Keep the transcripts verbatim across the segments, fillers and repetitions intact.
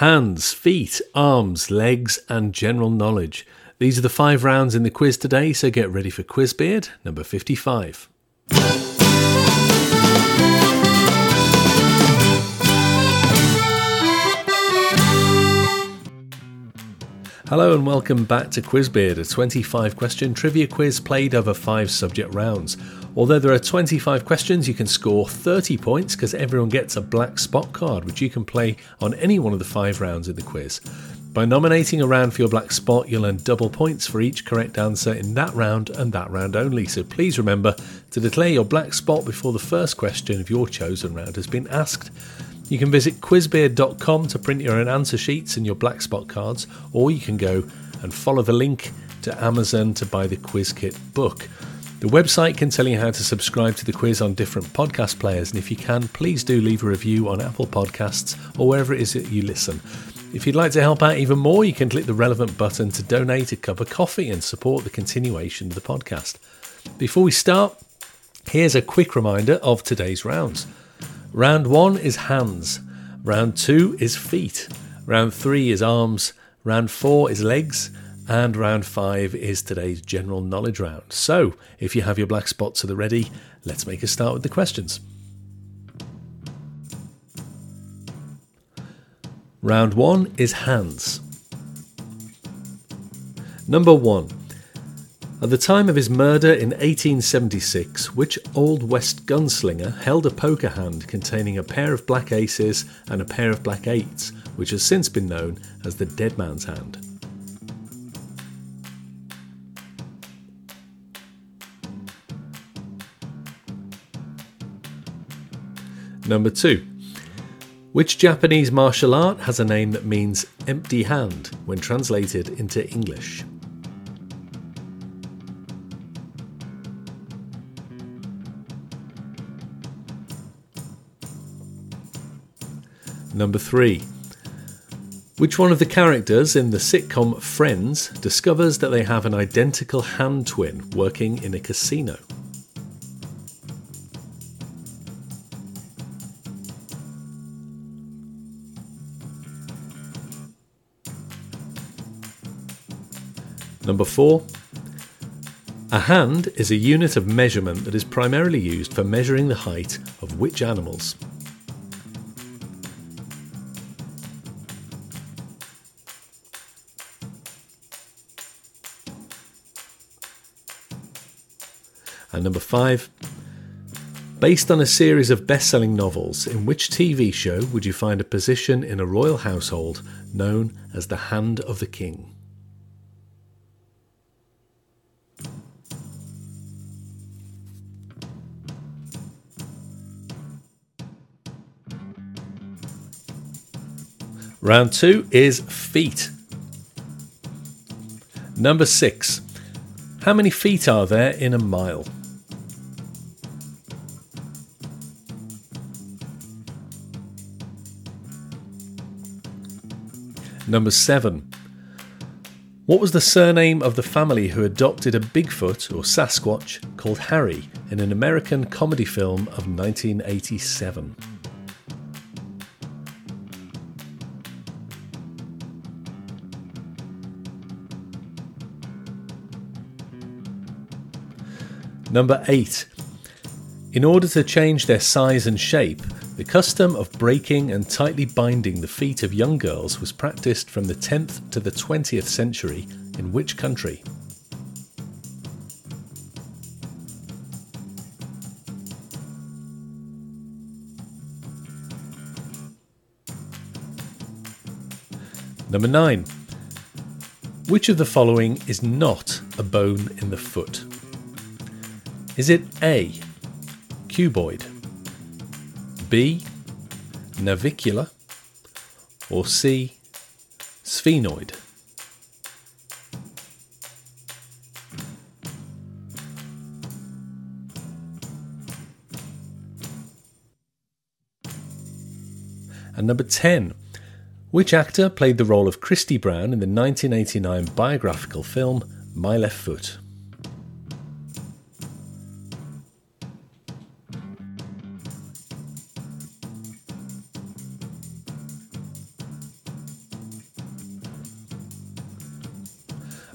Hands, feet, arms, legs, and general knowledge. These are the five rounds in the quiz today, so get ready for Quizbeard number fifty-five. Hello and welcome back to Quizbeard, a twenty-five question trivia quiz played over five subject rounds. Although there are twenty-five questions, you can score thirty points because everyone gets a black spot card, which you can play on any one of the five rounds in the quiz. By nominating a round for your black spot, you'll earn double points for each correct answer in that round and that round only, so please remember to declare your black spot before the first question of your chosen round has been asked. You can visit Quizbeard dot com to print your own answer sheets and your black spot cards, or you can go and follow the link to Amazon to buy the Quiz Kit book. The website can tell you how to subscribe to the quiz on different podcast players, and if you can, please do leave a review on Apple Podcasts or wherever it is that you listen. If you'd like to help out even more, you can click the relevant button to donate a cup of coffee and support the continuation of the podcast. Before we start, here's a quick reminder of today's rounds. Round one is hands, round two is feet, round three is arms, round four is legs, and round five is today's general knowledge round. So, if you have your black spots to the ready, let's make a start with the questions. Round one is hands. Number one. At the time of his murder in eighteen seventy-six, which Old West gunslinger held a poker hand containing a pair of black aces and a pair of black eights, which has since been known as the Dead Man's Hand? Number two. Which Japanese martial art has a name that means empty hand when translated into English? Number three. Which one of the characters in the sitcom Friends discovers that they have an identical hand twin working in a casino? Number four. A hand is a unit of measurement that is primarily used for measuring the height of which animals? And number five, based on a series of best-selling novels, in which T V show would you find a position in a royal household known as the Hand of the King? Round two is feet. Number six, how many feet are there in a mile? Number seven. What was the surname of the family who adopted a Bigfoot or Sasquatch called Harry in an American comedy film of nineteen eighty-seven? Number eight. In order to change their size and shape, the custom of breaking and tightly binding the feet of young girls was practiced from the tenth to the twentieth century in which country? Number nine. Which of the following is not a bone in the foot? Is it A, cuboid, B, navicular, or C, sphenoid? And number ten. Which actor played the role of Christy Brown in the nineteen eighty-nine biographical film My Left Foot?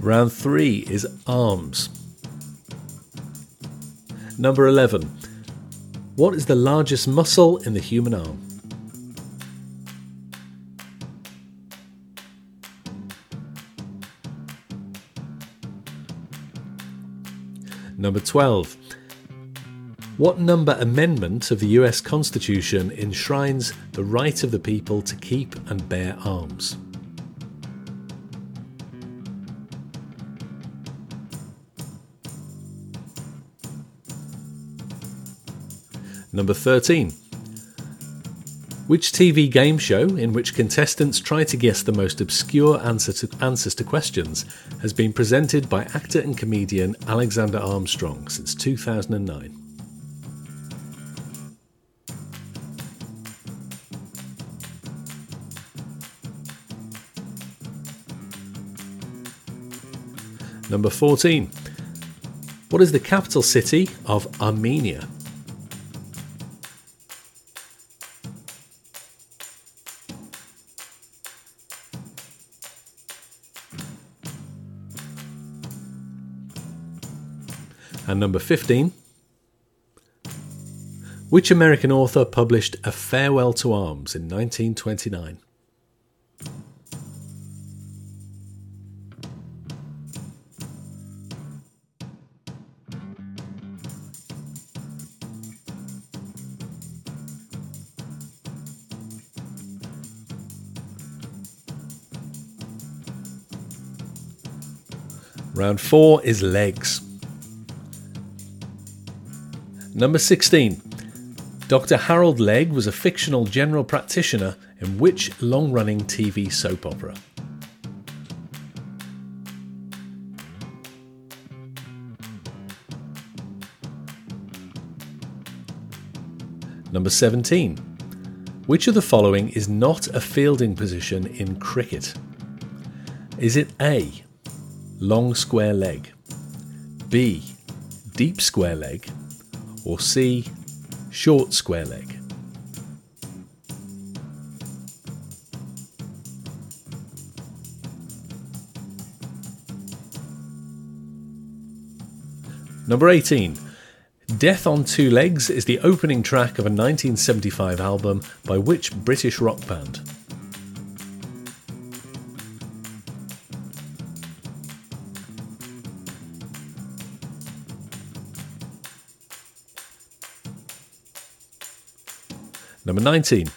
Round three is arms. Number eleven. What is the largest muscle in the human arm? Number twelve. What number amendment of the U S Constitution enshrines the right of the people to keep and bear arms? Number thirteen. Which T V game show in which contestants try to guess the most obscure answer to, answers to questions has been presented by actor and comedian Alexander Armstrong since two thousand nine? Number fourteen. What is the capital city of Armenia? And number fifteen, which American author published A Farewell to Arms in nineteen twenty-nine? Round four is legs. Number sixteen. Doctor Harold Legg was a fictional general practitioner in which long-running T V soap opera? Number seventeen. Which of the following is not a fielding position in cricket? Is it A, long square leg, B, deep square leg, or C, short square leg? Number eighteen. Death on Two Legs is the opening track of a nineteen seventy-five album by which British rock band? Number nineteen.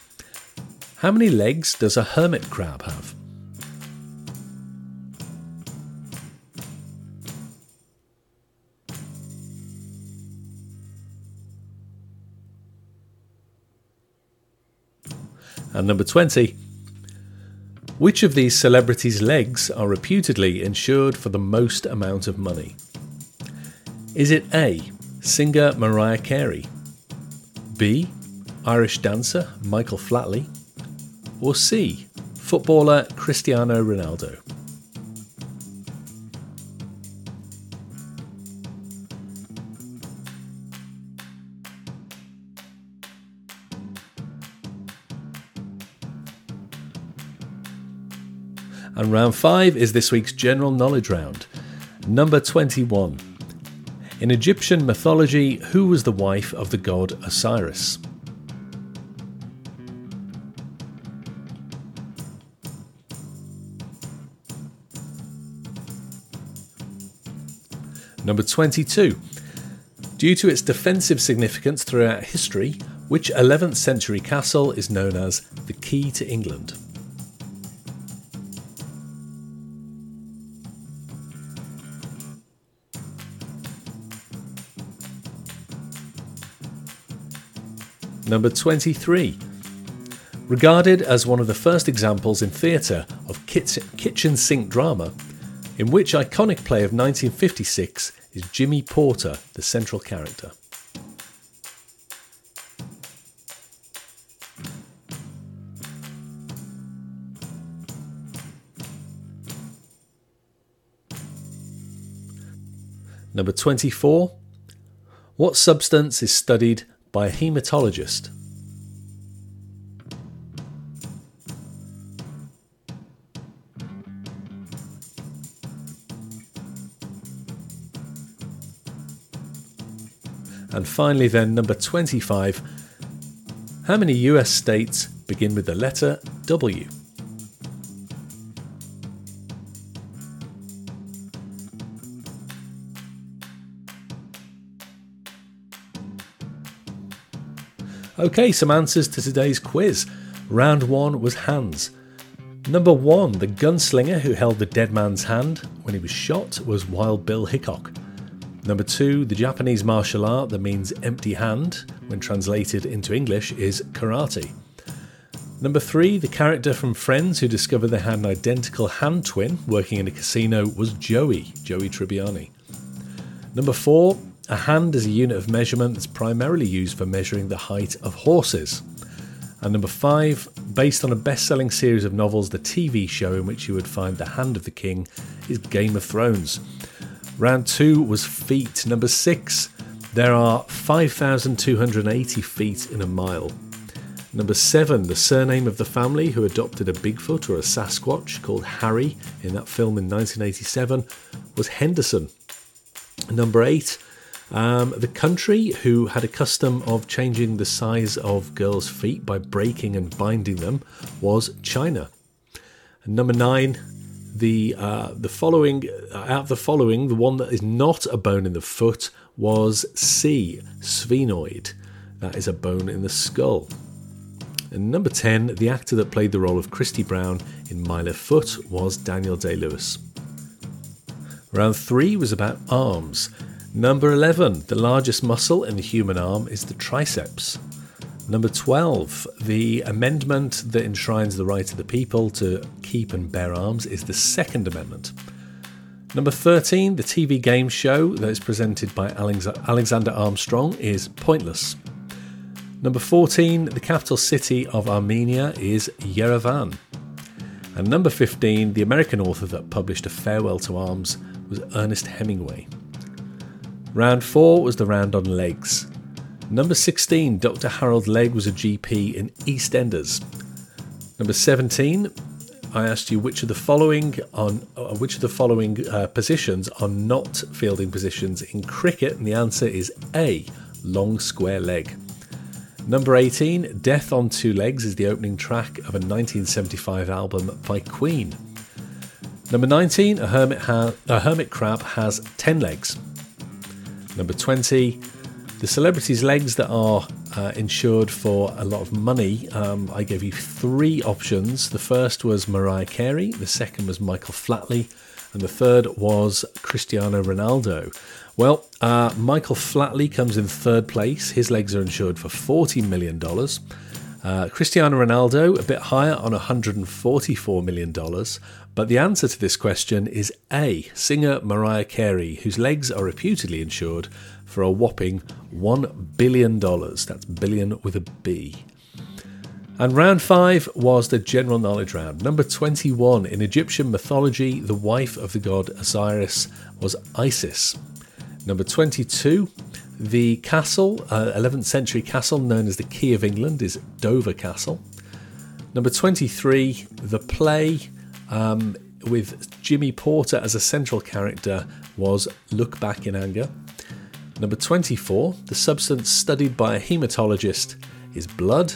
How many legs does a hermit crab have? And number twenty. Which of these celebrities' legs are reputedly insured for the most amount of money? Is it A, singer Mariah Carey, B, Irish dancer Michael Flatley, or C, footballer Cristiano Ronaldo? And round five is this week's general knowledge round. Number twenty-one. In Egyptian mythology, who was the wife of the god Osiris? Number twenty-two. Due to its defensive significance throughout history, which eleventh century castle is known as the Key to England? Number twenty-three. Regarded as one of the first examples in theatre of kitchen sink drama, in which iconic play of nineteen fifty-six is Jimmy Porter the central character? Number twenty-four. What substance is studied by a haematologist? And finally then, number twenty-five, how many U S states begin with the letter W? Okay, some answers to today's quiz. Round one was hands. Number one, the gunslinger who held the dead man's hand when he was shot was Wild Bill Hickok. Number two, the Japanese martial art that means empty hand when translated into English is karate. Number three, the character from Friends who discovered they had an identical hand twin working in a casino was Joey, Joey Tribbiani. Number four, a hand is a unit of measurement that's primarily used for measuring the height of horses. And number five, based on a best-selling series of novels, the T V show in which you would find the hand of the king is Game of Thrones. Round two was feet. Number six, there are five thousand two hundred eighty feet in a mile. Number seven, the surname of the family who adopted a Bigfoot or a Sasquatch called Harry in that film in nineteen eighty-seven was Henderson. Number eight, Um, the country who had a custom of changing the size of girls' feet by breaking and binding them was China. And number nine, the uh, the following uh, out of the following, the one that is not a bone in the foot was C, sphenoid. That is a bone in the skull. And number ten, the actor that played the role of Christy Brown in My Left Foot was Daniel Day Lewis. Round three was about arms. Number eleven, the largest muscle in the human arm is the triceps. Number twelve, the amendment that enshrines the right of the people to keep and bear arms is the Second Amendment. Number thirteen, the T V game show that is presented by Alexander Armstrong is Pointless. Number fourteen, the capital city of Armenia is Yerevan. And number fifteen, the American author that published A Farewell to Arms was Ernest Hemingway. Round four was the round on legs. Number sixteen, Doctor Harold Legg was a G P in EastEnders. Number seventeen, I asked you which of the following on uh, which of the following uh, positions are not fielding positions in cricket, and the answer is A, long square leg. Number eighteen, Death on Two Legs is the opening track of a nineteen seventy-five album by Queen. Number nineteen, a hermit ha- a hermit crab has ten legs. Number twenty, the celebrities' legs that are uh, insured for a lot of money. Um, I gave you three options. The first was Mariah Carey, the second was Michael Flatley, and the third was Cristiano Ronaldo. Well, uh, Michael Flatley comes in third place. His legs are insured for forty million dollars. Uh, Cristiano Ronaldo, a bit higher on one hundred forty-four million dollars. But the answer to this question is A, singer Mariah Carey, whose legs are reputedly insured for a whopping one billion dollars. That's billion with a B. And round five was the general knowledge round. Number twenty-one, in Egyptian mythology, the wife of the god Osiris was Isis. Number twenty-two, the castle, uh, eleventh century castle known as the Key of England is Dover Castle. Number twenty-three, the play um, with Jimmy Porter as a central character was Look Back in Anger. Number twenty-four, the substance studied by a haematologist is blood.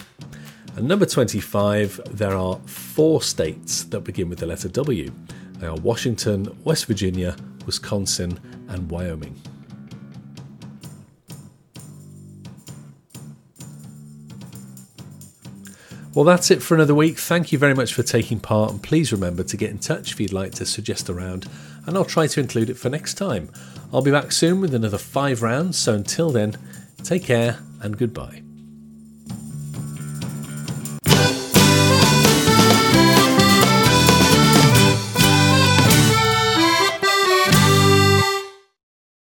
And number twenty-five, there are four states that begin with the letter W. They are Washington, West Virginia, Wisconsin, and Wyoming. Well, that's it for another week. Thank you very much for taking part, and please remember to get in touch if you'd like to suggest a round, and I'll try to include it for next time. I'll be back soon with another five rounds, so until then, take care and goodbye.